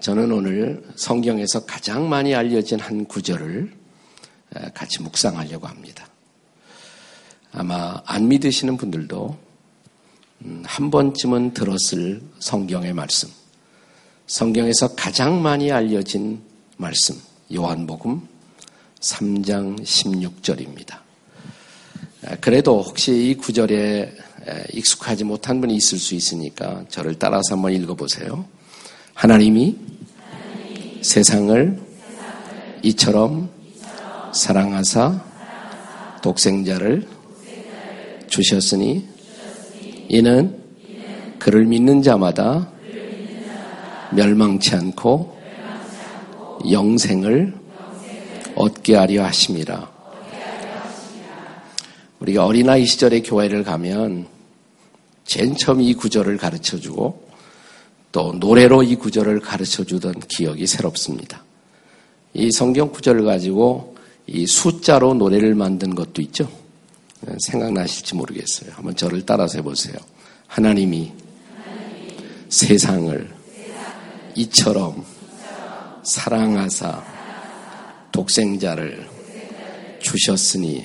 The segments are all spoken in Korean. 저는 오늘 성경에서 가장 많이 알려진 한 구절을 같이 묵상하려고 합니다. 아마 안 믿으시는 분들도 한 번쯤은 들었을 성경의 말씀, 성경에서 가장 많이 알려진 말씀, 요한복음 3장 16절입니다. 그래도 혹시 이 구절에 익숙하지 못한 분이 있을 수 있으니까 저를 따라서 한번 읽어보세요. 하나님이 세상을 이처럼 사랑하사 독생자를 주셨으니 이는 그를 믿는 자마다 멸망치 않고 영생을 얻게 하려 하심이라. 우리가 어린아이 시절에 교회를 가면 제일 처음 이 구절을 가르쳐주고 또 노래로 이 구절을 가르쳐주던 기억이 새롭습니다. 이 성경 구절을 가지고 이 숫자로 노래를 만든 것도 있죠. 생각나실지 모르겠어요. 한번 저를 따라서 해보세요. 하나님이 세상을 이처럼 사랑하사 독생자를 주셨으니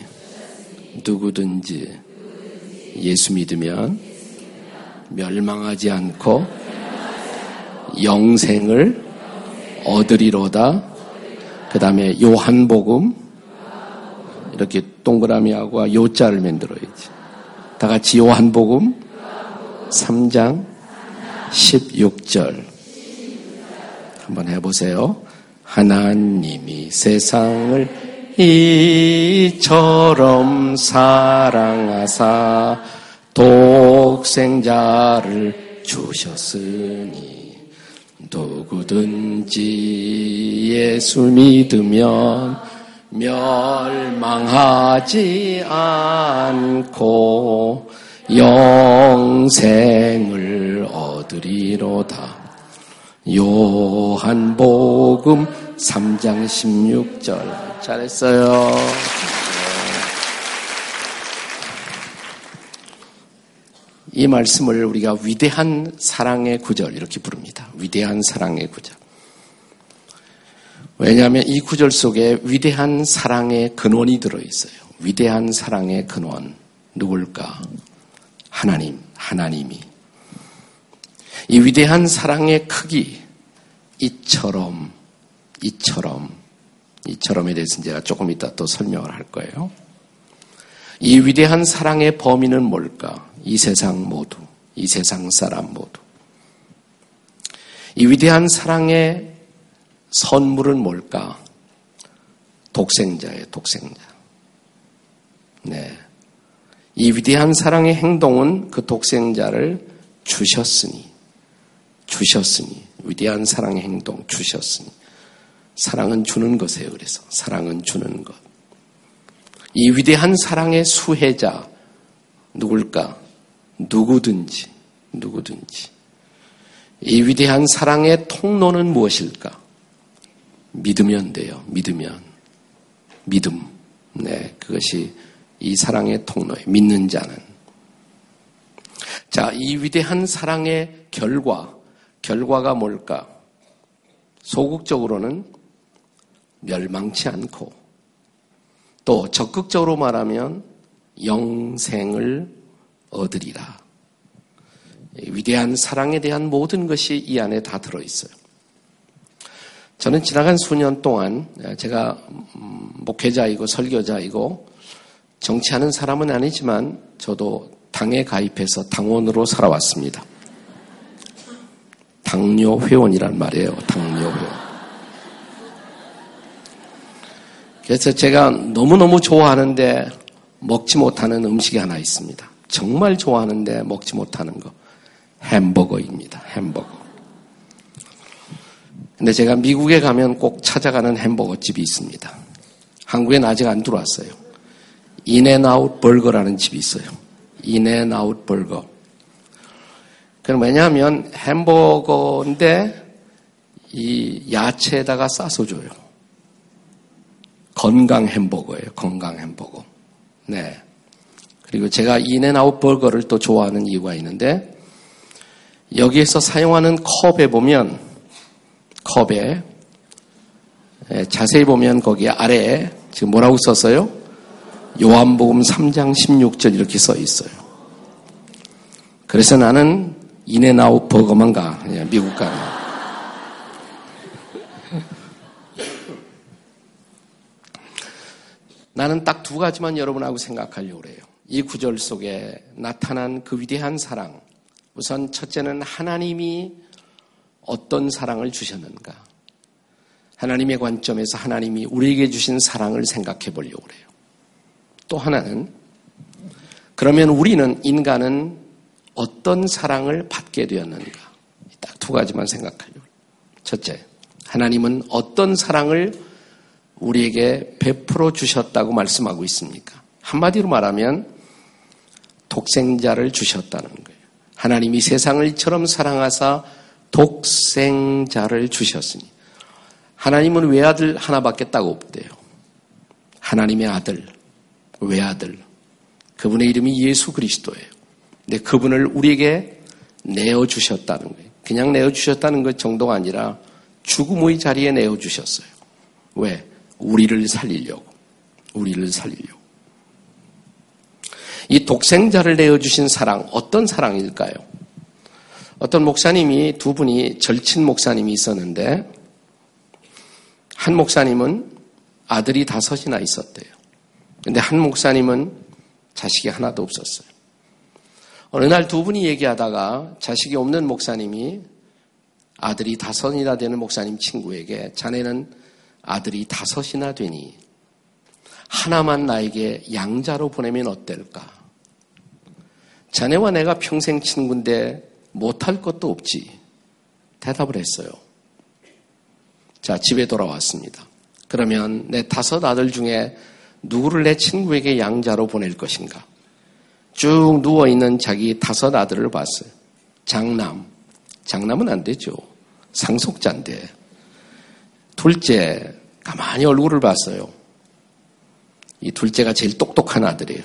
누구든지 예수 믿으면 멸망하지 않고 영생을 얻으리로다. 그 다음에 요한복음, 이렇게 동그라미하고 요자를 만들어야지. 다 같이 요한복음 3장 16절 한번 해보세요. 하나님이 세상을 이처럼 사랑하사 독생자를 주셨으니 누구든지 예수 믿으면 멸망하지 않고 영생을 얻으리로다. 요한복음 3장 16절. 잘했어요. 이 말씀을 우리가 위대한 사랑의 구절 이렇게 부릅니다. 위대한 사랑의 구절. 왜냐하면 이 구절 속에 위대한 사랑의 근원이 들어있어요. 위대한 사랑의 근원. 누굴까? 하나님, 하나님이. 이 위대한 사랑의 크기, 이처럼에 대해서는 제가 조금 이따 또 설명을 할 거예요. 이 위대한 사랑의 범위는 뭘까? 이 세상 모두, 이 세상 사람 모두. 이 위대한 사랑의 선물은 뭘까? 독생자예요, 독생자. 네. 이 위대한 사랑의 행동은 그 독생자를 주셨으니. 위대한 사랑의 행동, 주셨으니. 사랑은 주는 것이에요. 그래서 사랑은 주는 것. 이 위대한 사랑의 수혜자 누굴까? 누구든지. 이 위대한 사랑의 통로는 무엇일까? 믿으면 돼요. 믿음. 네, 그것이 이 사랑의 통로예요. 믿는 자는. 자, 이 위대한 사랑의 결과가 뭘까? 소극적으로는 멸망치 않고 또 적극적으로 말하면 영생을 얻으리라. 위대한 사랑에 대한 모든 것이 이 안에 다 들어있어요. 저는 지나간 수년 동안 제가 목회자이고 설교자이고 정치하는 사람은 아니지만 저도 당에 가입해서 당원으로 살아왔습니다. 당뇨 회원이란 말이에요. 당뇨 회원. 그래서 제가 너무너무 좋아하는데 먹지 못하는 음식이 하나 있습니다. 정말 좋아하는데 먹지 못하는 거. 햄버거입니다. 햄버거. 근데 제가 미국에 가면 꼭 찾아가는 햄버거 집이 있습니다. 한국엔 아직 안 들어왔어요. 인앤아웃 버거라는 집이 있어요. 인앤아웃 버거. 그럼 왜냐하면 햄버거인데 이 야채에다가 싸서 줘요. 건강 햄버거예요. 건강 햄버거. 네. 그리고 제가 인앤아웃 버거를 또 좋아하는 이유가 있는데 여기에서 사용하는 컵에 보면 컵에 자세히 보면 거기 아래에 지금 뭐라고 썼어요? 요한복음 3장 16절 이렇게 써 있어요. 그래서 나는 인앤아웃 버거만 가. 미국 가는. 나는 딱 두 가지만 여러분하고 생각하려고 해요. 이 구절 속에 나타난 그 위대한 사랑. 우선 첫째는 하나님이 어떤 사랑을 주셨는가. 하나님의 관점에서 하나님이 우리에게 주신 사랑을 생각해 보려고 해요. 또 하나는 그러면 우리는 인간은 어떤 사랑을 받게 되었는가. 딱 두 가지만 생각하려고 해요. 첫째, 하나님은 어떤 사랑을 우리에게 베풀어 주셨다고 말씀하고 있습니까? 한마디로 말하면 독생자를 주셨다는 거예요. 하나님이 세상을 이처럼 사랑하사 독생자를 주셨으니 하나님은 외아들 하나밖에 딱 없대요. 하나님의 아들, 외아들, 그분의 이름이 예수 그리스도예요. 근데 그분을 우리에게 내어주셨다는 거예요. 그냥 내어주셨다는 것 정도가 아니라 죽음의 자리에 내어주셨어요. 왜? 우리를 살리려고. 이 독생자를 내어주신 사랑, 어떤 사랑일까요? 어떤 목사님이, 두 분이 절친 목사님이 있었는데 한 목사님은 아들이 5이나 있었대요. 근데 한 목사님은 자식이 하나도 없었어요. 어느 날 두 분이 얘기하다가 자식이 없는 목사님이 아들이 5이나 되는 목사님 친구에게 자네는 아들이 5이나 되니 하나만 나에게 양자로 보내면 어떨까? 자네와 내가 평생 친구인데 못할 것도 없지. 대답을 했어요. 자, 집에 돌아왔습니다. 그러면 내 5 아들 중에 누구를 내 친구에게 양자로 보낼 것인가? 쭉 누워있는 자기 5 아들을 봤어요. 장남은 안 되죠. 상속자인데. 둘째, 가만히 얼굴을 봤어요. 이 둘째가 제일 똑똑한 아들이에요.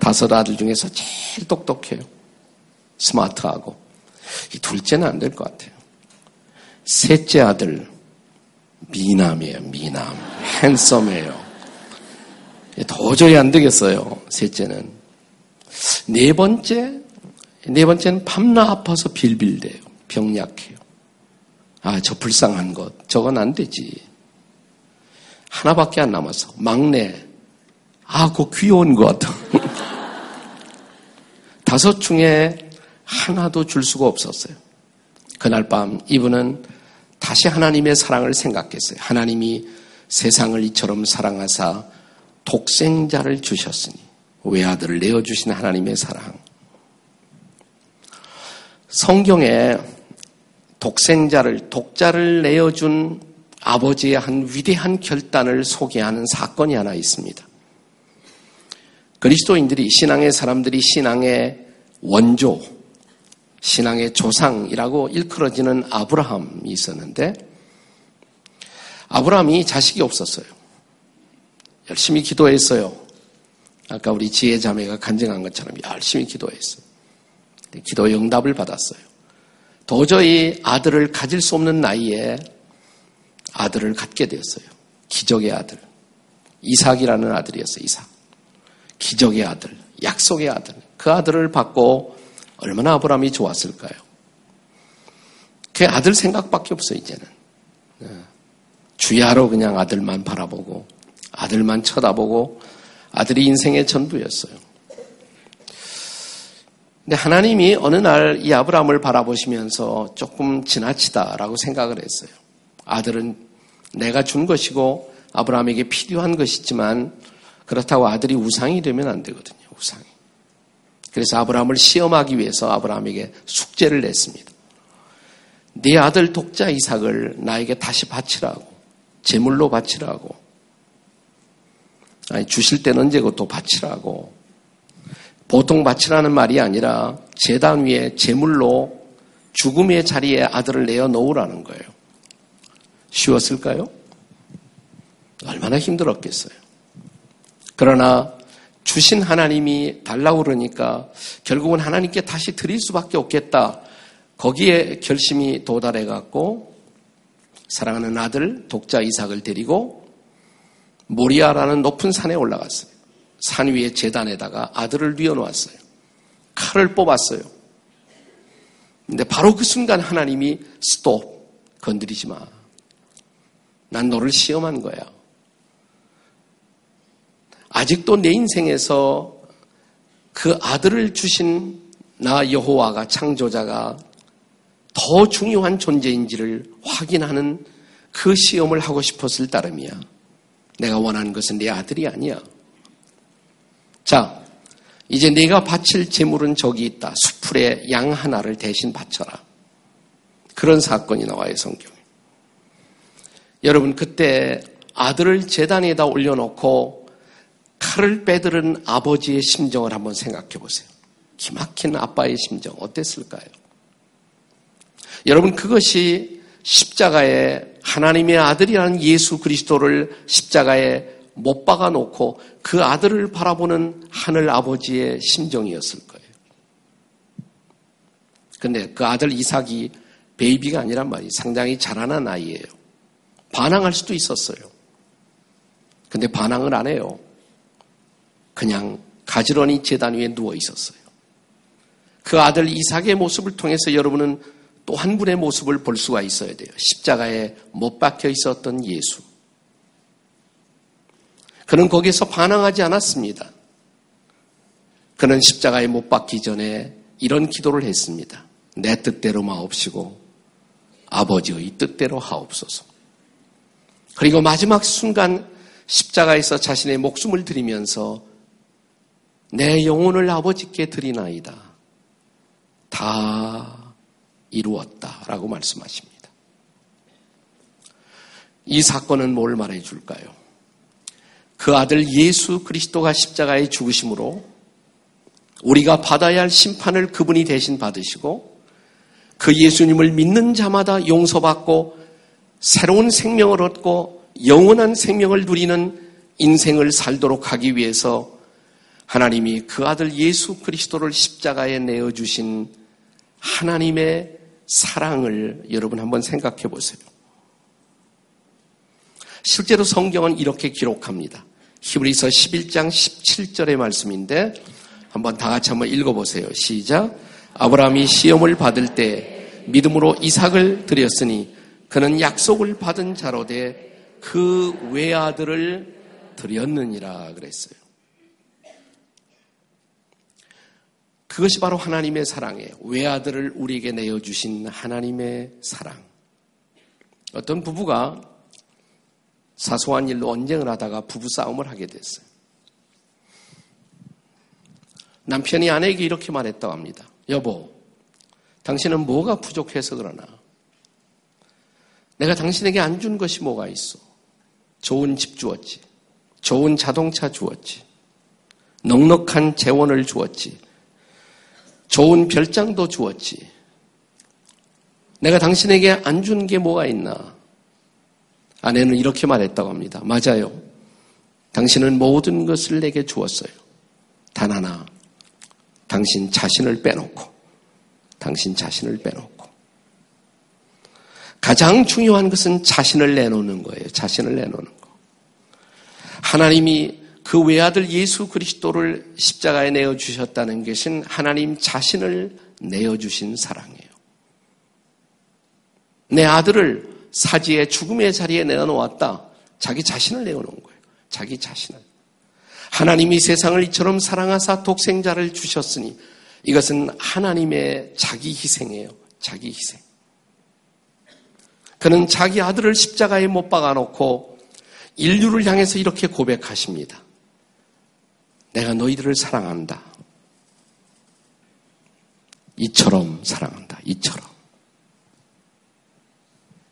5 아들 중에서 제일 똑똑해요. 스마트하고. 이 둘째는 안 될 것 같아요. 셋째 아들, 미남이에요. 핸섬해요. 도저히 안 되겠어요. 셋째는. 네 번째는 밤나 아파서 빌빌대요. 병약해요. 아, 저 불쌍한 것. 저건 안 되지. 하나밖에 안 남았어. 막내. 아, 그거 귀여운 것. 5 중에 하나도 줄 수가 없었어요. 그날 밤 이분은 다시 하나님의 사랑을 생각했어요. 하나님이 세상을 이처럼 사랑하사 독생자를 주셨으니 외아들을 내어주신 하나님의 사랑. 성경에 독자를 내어준 아버지의 한 위대한 결단을 소개하는 사건이 하나 있습니다. 그리스도인들이, 신앙의 사람들이 신앙의 원조, 신앙의 조상이라고 일컬어지는 아브라함이 있었는데 아브라함이 자식이 없었어요. 열심히 기도했어요. 아까 우리 지혜 자매가 간증한 것처럼 열심히 기도했어요. 기도의 응답을 받았어요. 도저히 아들을 가질 수 없는 나이에 아들을 갖게 되었어요. 기적의 아들. 이삭이라는 아들이었어요. 이삭. 기적의 아들. 약속의 아들. 그 아들을 받고 얼마나 아브라함이 좋았을까요? 그 아들 생각밖에 없어요. 이제는. 주야로 그냥 아들만 바라보고 아들만 쳐다보고 아들이 인생의 전부였어요. 근데 하나님이 어느 날 이 아브라함을 바라보시면서 조금 지나치다라고 생각을 했어요. 아들은 내가 준 것이고 아브라함에게 필요한 것이지만 그렇다고 아들이 우상이 되면 안 되거든요. 우상이. 그래서 아브라함을 시험하기 위해서 아브라함에게 숙제를 냈습니다. 네 아들 독자 이삭을 나에게 다시 바치라고. 제물로 바치라고. 아니, 주실 때는 언제 그것도 바치라고. 보통 바치라는 말이 아니라 제단 위에 제물로 죽음의 자리에 아들을 내어 놓으라는 거예요. 쉬웠을까요? 얼마나 힘들었겠어요. 그러나 주신 하나님이 달라고 그러니까 결국은 하나님께 다시 드릴 수밖에 없겠다. 거기에 결심이 도달해갖고 사랑하는 아들 독자 이삭을 데리고 모리아라는 높은 산에 올라갔어요. 산 위에 제단에다가 아들을 뉘어놓았어요. 칼을 뽑았어요. 근데 바로 그 순간 하나님이 스톱, 건드리지 마. 난 너를 시험한 거야. 아직도 내 인생에서 그 아들을 주신 나 여호와가 창조자가 더 중요한 존재인지를 확인하는 그 시험을 하고 싶었을 따름이야. 내가 원하는 것은 내 아들이 아니야. 자, 이제 네가 바칠 제물은 저기 있다. 수풀에 양 하나를 대신 바쳐라. 그런 사건이 나와요, 성경에. 여러분, 그때 아들을 제단에다 올려놓고 칼을 빼들은 아버지의 심정을 한번 생각해 보세요. 기막힌 아빠의 심정 어땠을까요? 여러분, 그것이 십자가에 하나님의 아들이라는 예수 그리스도를 십자가에 못 박아놓고 그 아들을 바라보는 하늘 아버지의 심정이었을 거예요. 근데 그 아들 이삭이 베이비가 아니란 말이에요. 상당히 자라난 아이예요. 반항할 수도 있었어요. 근데 반항을 안 해요. 그냥 가지런히 제단 위에 누워 있었어요. 그 아들 이삭의 모습을 통해서 여러분은 또 한 분의 모습을 볼 수가 있어야 돼요. 십자가에 못 박혀 있었던 예수. 그는 거기에서 반항하지 않았습니다. 그는 십자가에 못 박기 전에 이런 기도를 했습니다. 내 뜻대로 마옵시고 아버지의 뜻대로 하옵소서. 그리고 마지막 순간 십자가에서 자신의 목숨을 드리면서 내 영혼을 아버지께 드리나이다. 다 이루었다라고 말씀하십니다. 이 사건은 뭘 말해 줄까요? 그 아들 예수 그리스도가 십자가에 죽으심으로 우리가 받아야 할 심판을 그분이 대신 받으시고 그 예수님을 믿는 자마다 용서받고 새로운 생명을 얻고 영원한 생명을 누리는 인생을 살도록 하기 위해서 하나님이 그 아들 예수 그리스도를 십자가에 내어주신 하나님의 사랑을 여러분 한번 생각해 보세요. 실제로 성경은 이렇게 기록합니다. 히브리서 11장 17절의 말씀인데 한번 다 같이 한번 읽어보세요. 시작. 아브라함이 시험을 받을 때 믿음으로 이삭을 드렸으니 그는 약속을 받은 자로되 그 외아들을 드렸느니라 그랬어요. 그것이 바로 하나님의 사랑이에요. 외아들을 우리에게 내어주신 하나님의 사랑. 어떤 부부가 사소한 일로 언쟁을 하다가 부부싸움을 하게 됐어요. 남편이 아내에게 이렇게 말했다고 합니다. 여보, 당신은 뭐가 부족해서 그러나? 내가 당신에게 안 준 것이 뭐가 있어? 좋은 집 주었지. 좋은 자동차 주었지. 넉넉한 재원을 주었지. 좋은 별장도 주었지. 내가 당신에게 안 준 게 뭐가 있나? 아내는 이렇게 말했다고 합니다. 맞아요. 당신은 모든 것을 내게 주었어요. 단 하나, 당신 자신을 빼놓고. 가장 중요한 것은 자신을 내놓는 거예요. 자신을 내놓는 거. 하나님이 그 외아들 예수 그리스도를 십자가에 내어주셨다는 것은 하나님 자신을 내어주신 사랑이에요. 내 아들을 사지에 죽음의 자리에 내어놓았다. 자기 자신을 내어놓은 거예요. 자기 자신을. 하나님이 세상을 이처럼 사랑하사 독생자를 주셨으니 이것은 하나님의 자기 희생이에요. 자기 희생. 그는 자기 아들을 십자가에 못 박아놓고 인류를 향해서 이렇게 고백하십니다. 내가 너희들을 사랑한다. 이처럼 사랑한다. 이처럼.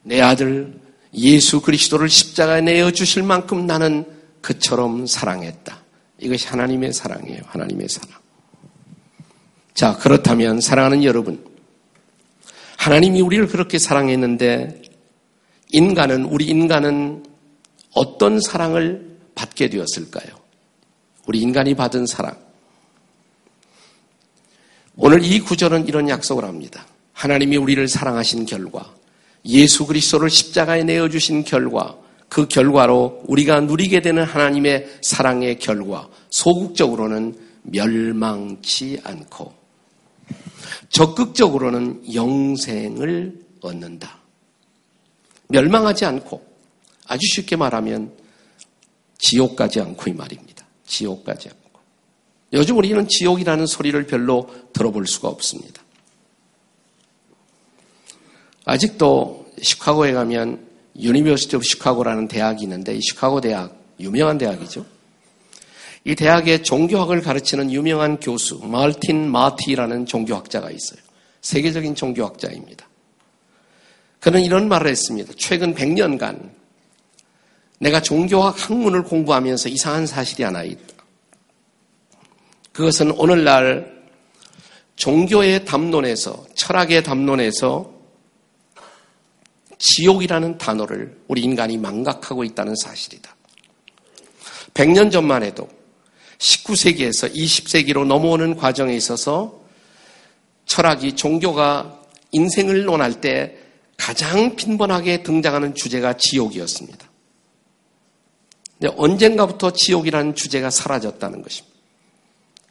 내 아들 예수 그리스도를 십자가에 내어주실 만큼 나는 그처럼 사랑했다. 이것이 하나님의 사랑이에요. 하나님의 사랑. 자, 그렇다면 사랑하는 여러분, 하나님이 우리를 그렇게 사랑했는데 우리 인간은 어떤 사랑을 받게 되었을까요? 우리 인간이 받은 사랑. 오늘 이 구절은 이런 약속을 합니다. 하나님이 우리를 사랑하신 결과 예수 그리스도를 십자가에 내어주신 결과, 그 결과로 우리가 누리게 되는 하나님의 사랑의 결과, 소극적으로는 멸망치 않고 적극적으로는 영생을 얻는다. 멸망하지 않고, 아주 쉽게 말하면 지옥 가지 않고 이 말입니다. 지옥 가지 않고. 요즘 우리는 지옥이라는 소리를 별로 들어볼 수가 없습니다. 아직도 시카고에 가면 유니버시티 오브 시카고라는 대학이 있는데, 이 시카고 대학, 유명한 대학이죠. 이 대학에 종교학을 가르치는 유명한 교수, 말틴 마티라는 종교학자가 있어요. 세계적인 종교학자입니다. 그는 이런 말을 했습니다. 최근 100년간 내가 종교학 학문을 공부하면서 이상한 사실이 하나 있다. 그것은 오늘날 종교의 담론에서, 철학의 담론에서 지옥이라는 단어를 우리 인간이 망각하고 있다는 사실이다. 100년 전만 해도 19세기에서 20세기로 넘어오는 과정에 있어서 철학이, 종교가 인생을 논할 때 가장 빈번하게 등장하는 주제가 지옥이었습니다. 근데 언젠가부터 지옥이라는 주제가 사라졌다는 것입니다.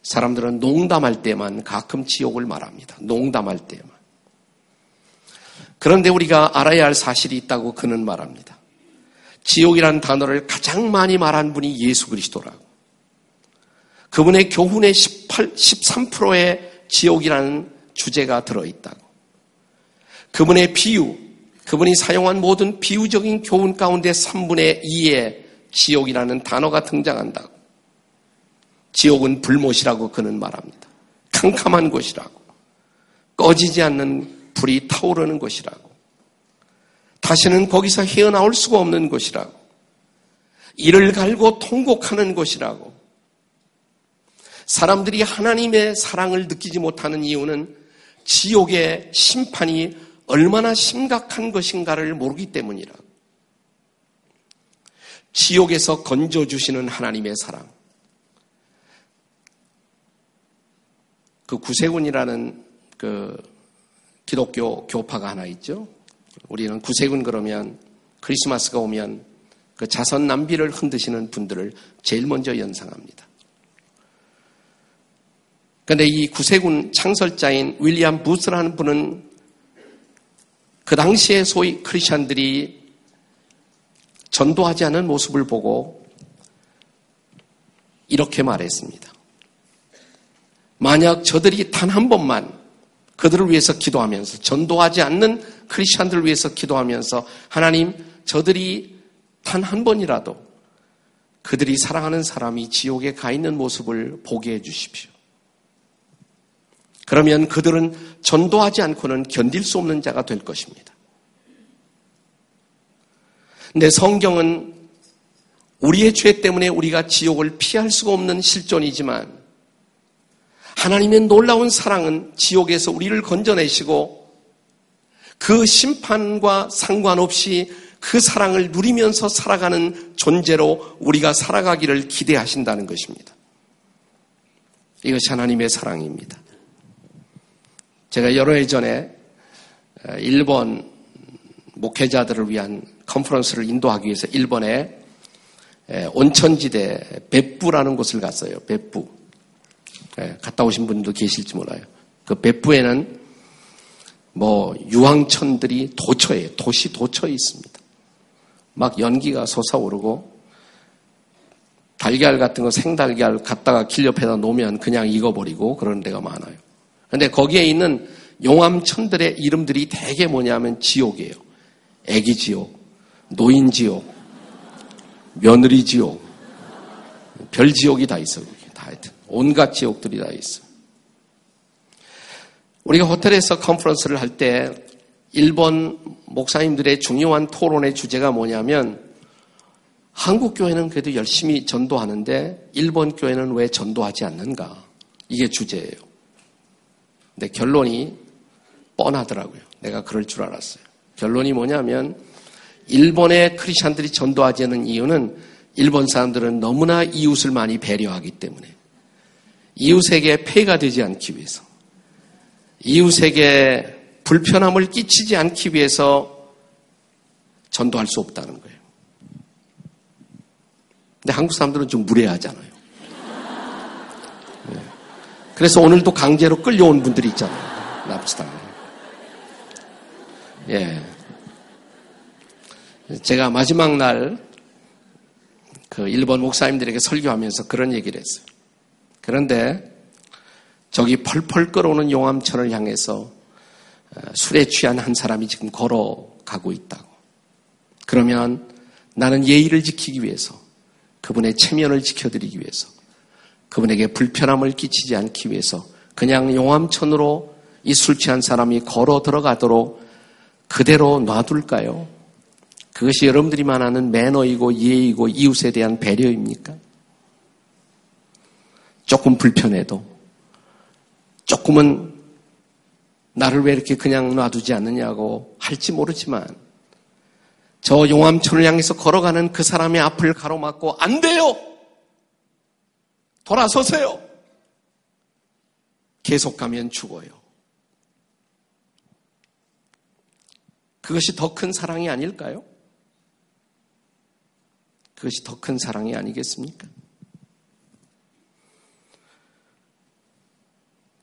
사람들은 농담할 때만 가끔 지옥을 말합니다. 농담할 때만. 그런데 우리가 알아야 할 사실이 있다고 그는 말합니다. 지옥이라는 단어를 가장 많이 말한 분이 예수 그리스도라고. 그분의 교훈의 13%의 지옥이라는 주제가 들어있다고. 그분의 비유, 그분이 사용한 모든 비유적인 교훈 가운데 3분의 2의 지옥이라는 단어가 등장한다고. 지옥은 불못이라고 그는 말합니다. 캄캄한 곳이라고. 꺼지지 않는 불이 타오르는 곳이라고. 다시는 거기서 헤어나올 수가 없는 곳이라고. 이를 갈고 통곡하는 곳이라고. 사람들이 하나님의 사랑을 느끼지 못하는 이유는 지옥의 심판이 얼마나 심각한 것인가를 모르기 때문이라고. 지옥에서 건져주시는 하나님의 사랑. 그 구세군이라는 그 기독교 교파가 하나 있죠. 우리는 구세군 그러면 크리스마스가 오면 그 자선 남비를 흔드시는 분들을 제일 먼저 연상합니다. 그런데 이 구세군 창설자인 윌리엄 부스라는 분은 그 당시에 소위 크리스천들이 전도하지 않은 모습을 보고 이렇게 말했습니다. 만약 저들이 단 한 번만 그들을 위해서 기도하면서, 전도하지 않는 크리스천들을 위해서 기도하면서, 하나님 저들이 단 한 번이라도 그들이 사랑하는 사람이 지옥에 가 있는 모습을 보게 해 주십시오. 그러면 그들은 전도하지 않고는 견딜 수 없는 자가 될 것입니다. 근데 성경은 우리의 죄 때문에 우리가 지옥을 피할 수가 없는 실존이지만, 하나님의 놀라운 사랑은 지옥에서 우리를 건져내시고 그 심판과 상관없이 그 사랑을 누리면서 살아가는 존재로 우리가 살아가기를 기대하신다는 것입니다. 이것이 하나님의 사랑입니다. 제가 여러 해 전에 일본 목회자들을 위한 컨퍼런스를 인도하기 위해서 일본의 온천지대 벳푸라는 곳을 갔어요. 벳푸. 갔다 오신 분도 계실지 몰라요. 그 벳푸에는 유황천들이 도처에, 도시 도처에 있습니다. 막 연기가 솟아오르고 달걀 같은 거, 생달걀 갖다가 길 옆에다 놓으면 그냥 익어버리고 그런 데가 많아요. 근데 거기에 있는 용암천들의 이름들이 되게 뭐냐면 지옥이에요. 애기 지옥, 노인 지옥, 며느리 지옥, 별 지옥이 다 있어요. 하여튼 온갖 지옥들이 다 있어. 우리가 호텔에서 컨퍼런스를 할 때 일본 목사님들의 중요한 토론의 주제가 뭐냐면, 한국 교회는 그래도 열심히 전도하는데 일본 교회는 왜 전도하지 않는가, 이게 주제예요. 근데 결론이 뻔하더라고요. 내가 그럴 줄 알았어요. 결론이 뭐냐면, 일본의 크리스천들이 전도하지 않는 이유는 일본 사람들은 너무나 이웃을 많이 배려하기 때문에, 이웃에게 폐해가 되지 않기 위해서, 이웃에게 불편함을 끼치지 않기 위해서 전도할 수 없다는 거예요. 근데 한국 사람들은 좀 무례하잖아요. 네. 그래서 오늘도 강제로 끌려온 분들이 있잖아요. 납치당. 예. 제가 마지막 날 그 일본 목사님들에게 설교하면서 그런 얘기를 했어요. 그런데 저기 펄펄 끓어오는 용암천을 향해서 술에 취한 한 사람이 지금 걸어가고 있다고. 그러면 나는 예의를 지키기 위해서, 그분의 체면을 지켜드리기 위해서, 그분에게 불편함을 끼치지 않기 위해서 그냥 용암천으로 이 술 취한 사람이 걸어 들어가도록 그대로 놔둘까요? 그것이 여러분들이 말하는 매너이고 예의이고 이웃에 대한 배려입니까? 조금 불편해도, 조금은 나를 왜 이렇게 그냥 놔두지 않느냐고 할지 모르지만 저 용암천을 향해서 걸어가는 그 사람의 앞을 가로막고 안 돼요! 돌아서세요! 계속 가면 죽어요. 그것이 더 큰 사랑이 아닐까요? 그것이 더 큰 사랑이 아니겠습니까?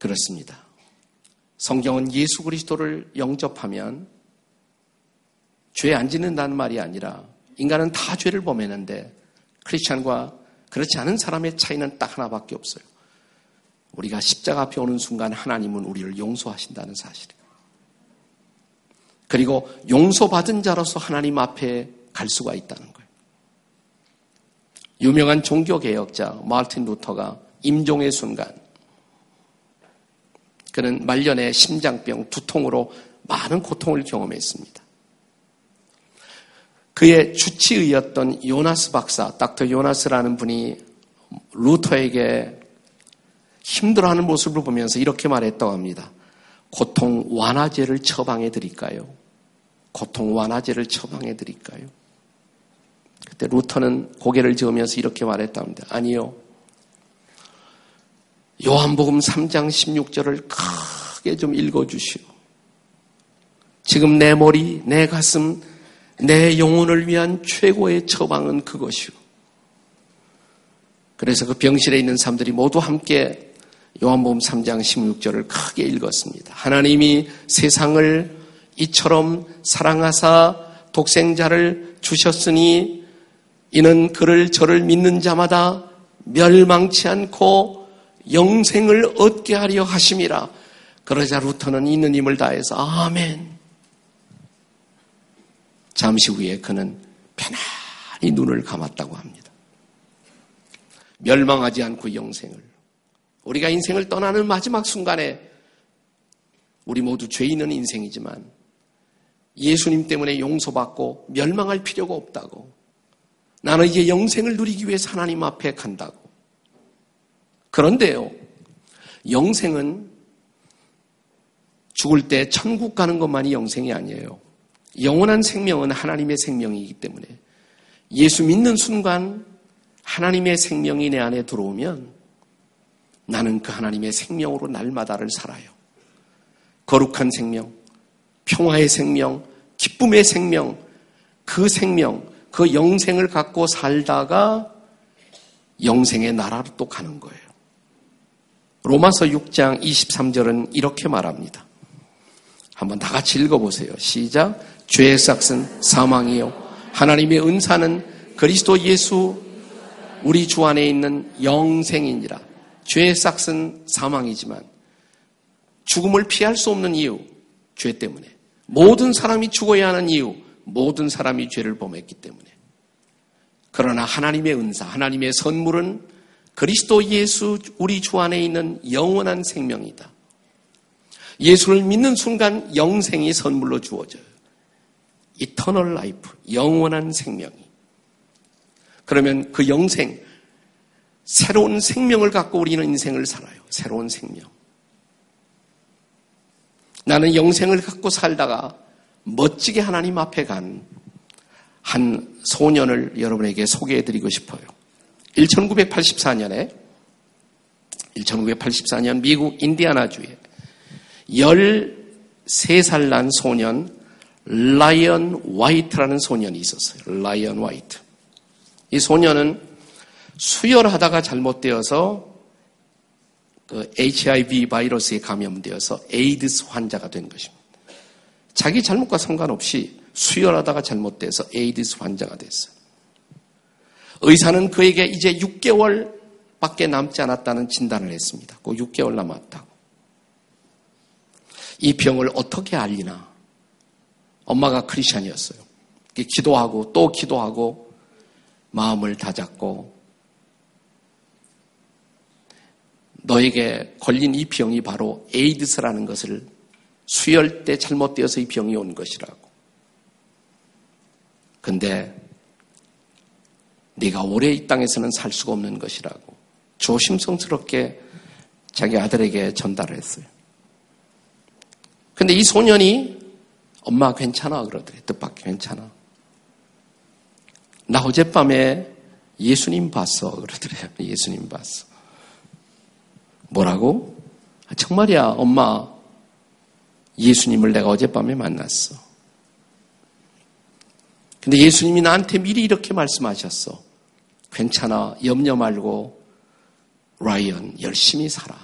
그렇습니다. 성경은 예수 그리스도를 영접하면 죄에 안 짓는다는 말이 아니라 인간은 다 죄를 범했는데 크리스찬과 그렇지 않은 사람의 차이는 딱 하나밖에 없어요. 우리가 십자가 앞에 오는 순간 하나님은 우리를 용서하신다는 사실이에요. 그리고 용서받은 자로서 하나님 앞에 갈 수가 있다는 거예요. 유명한 종교개혁자 마르틴 루터가 임종의 순간, 그는 말년에 심장병, 두통으로 많은 고통을 경험했습니다. 그의 주치의였던 요나스 박사, 닥터 요나스라는 분이 루터에게 힘들어하는 모습을 보면서 이렇게 말했다고 합니다. 고통 완화제를 처방해 드릴까요? 고통 완화제를 처방해 드릴까요? 그때 루터는 고개를 저으면서 이렇게 말했답니다. 아니요. 요한복음 3장 16절을 크게 좀 읽어주시오. 지금 내 머리, 내 가슴, 내 영혼을 위한 최고의 처방은 그것이오. 그래서 그 병실에 있는 사람들이 모두 함께 요한복음 3장 16절을 크게 읽었습니다. 하나님이 세상을 이처럼 사랑하사 독생자를 주셨으니 이는 그를 저를 믿는 자마다 멸망치 않고 영생을 얻게 하려 하심이라. 그러자 루터는 있는 힘을 다해서 아멘. 잠시 후에 그는 편안히 눈을 감았다고 합니다. 멸망하지 않고 영생을. 우리가 인생을 떠나는 마지막 순간에 우리 모두 죄인은 인생이지만 예수님 때문에 용서받고 멸망할 필요가 없다고. 나는 이제 영생을 누리기 위해서 하나님 앞에 간다고. 그런데요, 영생은 죽을 때 천국 가는 것만이 영생이 아니에요. 영원한 생명은 하나님의 생명이기 때문에 예수 믿는 순간 하나님의 생명이 내 안에 들어오면 나는 그 하나님의 생명으로 날마다를 살아요. 거룩한 생명, 평화의 생명, 기쁨의 생명, 그 영생을 갖고 살다가 영생의 나라로 또 가는 거예요. 로마서 6장 23절은 이렇게 말합니다. 한번 다 같이 읽어보세요. 시작. 죄의 삯은 사망이요 하나님의 은사는 그리스도 예수 우리 주 안에 있는 영생이니라. 죄의 삯은 사망이지만 죽음을 피할 수 없는 이유, 죄 때문에. 모든 사람이 죽어야 하는 이유, 모든 사람이 죄를 범했기 때문에. 그러나 하나님의 은사, 하나님의 선물은 그리스도 예수 우리 주 안에 있는 영원한 생명이다. 예수를 믿는 순간 영생이 선물로 주어져요. 이터널 라이프, 영원한 생명이. 그러면 그 영생, 새로운 생명을 갖고 우리는 인생을 살아요. 새로운 생명. 나는 영생을 갖고 살다가 멋지게 하나님 앞에 간 한 소년을 여러분에게 소개해드리고 싶어요. 1984년 미국 인디애나주에 13살 난 소년 라이언 와이트라는 소년이 있었어요. 라이언 와이트. 이 소년은 수혈하다가 잘못되어서 그 HIV 바이러스에 감염되어서 에이드스 환자가 된 것입니다. 자기 잘못과 상관없이 수혈하다가 잘못돼서 에이드스 환자가 됐어요. 의사는 그에게 이제 6개월밖에 남지 않았다는 진단을 했습니다. 그 6개월 남았다고. 이 병을 어떻게 알리나? 엄마가 크리스찬이었어요. 기도하고 또 기도하고 마음을 다잡고 너에게 걸린 이 병이 바로 에이드스라는 것을 수혈 때 잘못되어서 이 병이 온 것이라고. 근데 네가 오래 이 땅에서는 살 수가 없는 것이라고 조심성스럽게 자기 아들에게 전달을 했어요. 근데 이 소년이 엄마 괜찮아 그러더래. 뜻밖의 괜찮아. 나 어젯밤에 예수님 봤어 그러더래. 예수님 봤어. 뭐라고? 정말이야 엄마 예수님을 내가 어젯밤에 만났어. 근데 예수님이 나한테 미리 이렇게 말씀하셨어. 괜찮아 염려 말고 라이언 열심히 살아.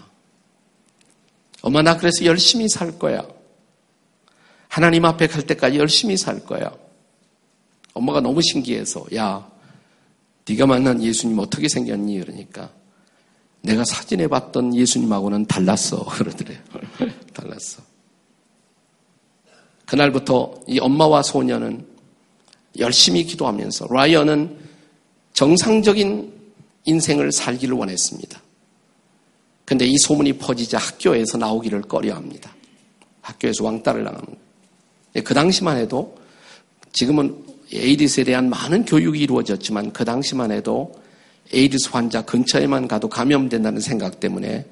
엄마 나 그래서 열심히 살 거야. 하나님 앞에 갈 때까지 열심히 살 거야. 엄마가 너무 신기해서 야 네가 만난 예수님 어떻게 생겼니? 그러니까 내가 사진에 봤던 예수님하고는 달랐어 그러더래요. 달랐어. 그날부터 이 엄마와 소녀는 열심히 기도하면서 라이언은 정상적인 인생을 살기를 원했습니다. 근데 이 소문이 퍼지자 학교에서 나오기를 꺼려합니다. 학교에서 왕따를 당하는 거예요. 그 당시만 해도 지금은 에이드스에 대한 많은 교육이 이루어졌지만 그 당시만 해도 에이드스 환자 근처에만 가도 감염된다는 생각 때문에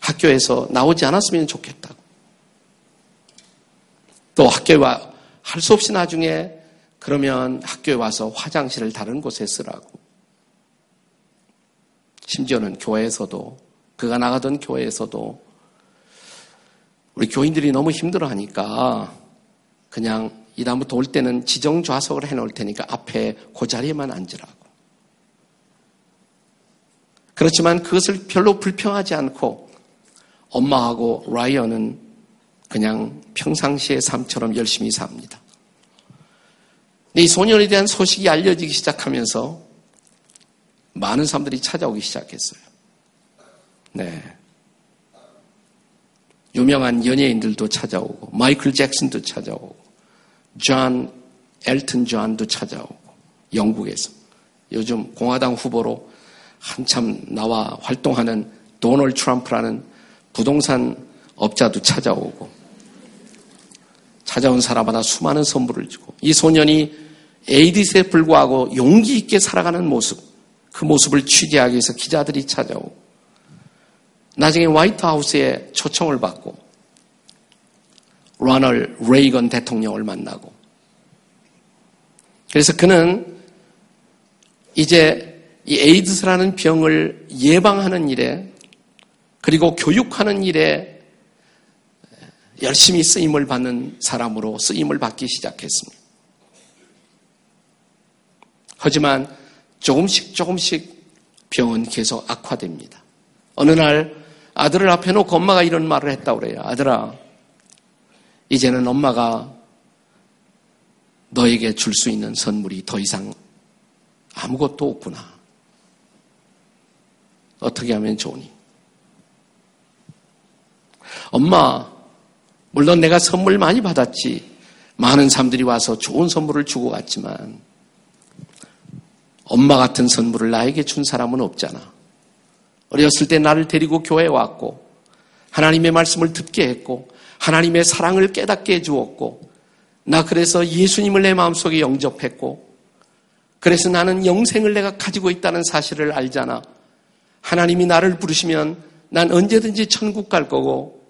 학교에서 나오지 않았으면 좋겠다고. 또 학교에 와 할 수 없이 나중에 그러면 학교에 와서 화장실을 다른 곳에 쓰라고. 심지어는 교회에서도 그가 나가던 교회에서도 우리 교인들이 너무 힘들어하니까 그냥 이 다음부터 올 때는 지정좌석을 해놓을 테니까 앞에 그 자리에만 앉으라고. 그렇지만 그것을 별로 불평하지 않고 엄마하고 라이언은 그냥 평상시의 삶처럼 열심히 삽니다. 이 소년에 대한 소식이 알려지기 시작하면서 많은 사람들이 찾아오기 시작했어요. 네. 유명한 연예인들도 찾아오고 마이클 잭슨도 찾아오고 엘튼 존도 찾아오고 영국에서 요즘 공화당 후보로 한참 나와 활동하는 도널드 트럼프라는 부동산 업자도 찾아오고 찾아온 사람마다 수많은 선물을 주고 이 소년이 에이디스에 불구하고 용기 있게 살아가는 모습 그 모습을 취재하기 위해서 기자들이 찾아오고 나중에 화이트하우스에 초청을 받고 로널드 레이건 대통령을 만나고 그래서 그는 이제 이 에이드스라는 병을 예방하는 일에 그리고 교육하는 일에 열심히 쓰임을 받는 사람으로 쓰임을 받기 시작했습니다. 하지만 조금씩 병은 계속 악화됩니다. 어느 날 아들을 앞에 놓고 엄마가 이런 말을 했다고 그래요. 아들아, 이제는 엄마가 너에게 줄 수 있는 선물이 더 이상 아무것도 없구나. 어떻게 하면 좋으니? 엄마, 물론 내가 선물 많이 받았지. 많은 사람들이 와서 좋은 선물을 주고 갔지만 엄마 같은 선물을 나에게 준 사람은 없잖아. 어렸을 때 나를 데리고 교회에 왔고 하나님의 말씀을 듣게 했고 하나님의 사랑을 깨닫게 해주었고 나 그래서 예수님을 내 마음속에 영접했고 그래서 나는 영생을 내가 가지고 있다는 사실을 알잖아. 하나님이 나를 부르시면 난 언제든지 천국 갈 거고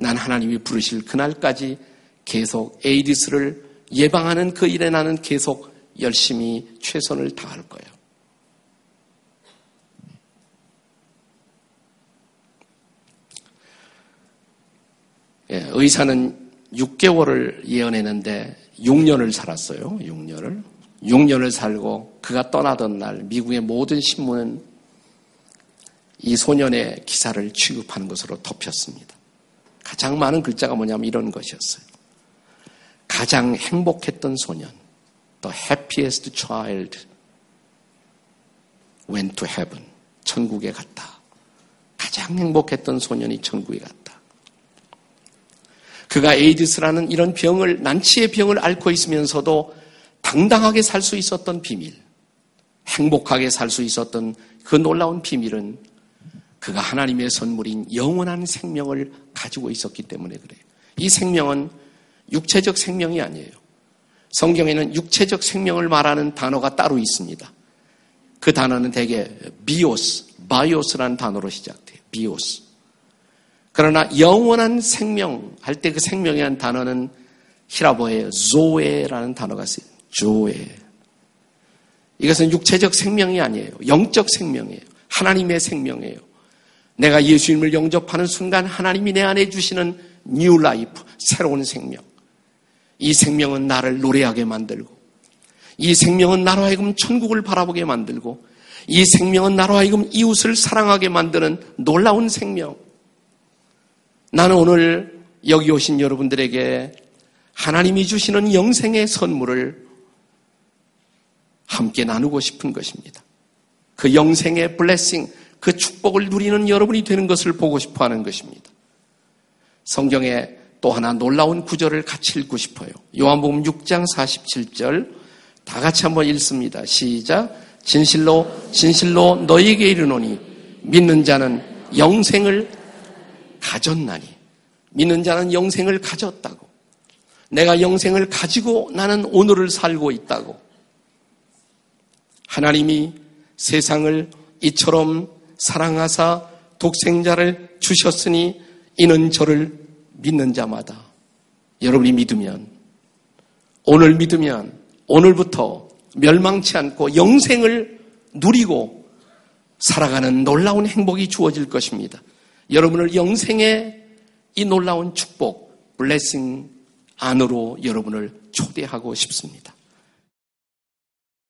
난 하나님이 부르실 그날까지 계속 에이디스를 예방하는 그 일에 나는 계속 열심히 최선을 다할 거예요. 예, 의사는 6개월을 예언했는데 6년을 살았어요. 6년을 살고 그가 떠나던 날 미국의 모든 신문은 이 소년의 기사를 취급하는 것으로 덮였습니다. 가장 많은 글자가 뭐냐면 이런 것이었어요. 가장 행복했던 소년, The happiest child went to heaven. 천국에 갔다. 가장 행복했던 소년이 천국에 갔다. 그가 에이드스라는 이런 병을, 난치의 병을 앓고 있으면서도 당당하게 살 수 있었던 비밀, 행복하게 살 수 있었던 그 놀라운 비밀은 그가 하나님의 선물인 영원한 생명을 가지고 있었기 때문에 그래요. 이 생명은 육체적 생명이 아니에요. 성경에는 육체적 생명을 말하는 단어가 따로 있습니다. 그 단어는 대개 바이오스라는 단어로 시작돼요. 비오스. 그러나 영원한 생명 할 때 그 생명이라는 단어는 히라보에 조에라는 단어가 쓰여요. 조에. 이것은 육체적 생명이 아니에요. 영적 생명이에요. 하나님의 생명이에요. 내가 예수님을 영접하는 순간 하나님이 내 안에 주시는 뉴 라이프, 새로운 생명. 이 생명은 나를 노래하게 만들고, 이 생명은 나로 하여금 천국을 바라보게 만들고, 이 생명은 나로 하여금 이웃을 사랑하게 만드는 놀라운 생명. 나는 오늘 여기 오신 여러분들에게 하나님이 주시는 영생의 선물을 함께 나누고 싶은 것입니다. 그 영생의 블레싱, 그 축복을 누리는 여러분이 되는 것을 보고 싶어하는 것입니다. 성경에 또 하나 놀라운 구절을 같이 읽고 싶어요. 요한복음 6장 47절 다 같이 한번 읽습니다. 시작. 진실로 너희에게 이르노니 믿는 자는 영생을 가졌나니. 믿는 자는 영생을 가졌다고. 내가 영생을 가지고 나는 오늘을 살고 있다고. 하나님이 세상을 이처럼 사랑하사 독생자를 주셨으니 이는 저를 믿는 자마다. 여러분이 믿으면, 오늘 믿으면 오늘부터 멸망치 않고 영생을 누리고 살아가는 놀라운 행복이 주어질 것입니다. 여러분을 영생의 이 놀라운 축복, 블레싱 안으로 여러분을 초대하고 싶습니다.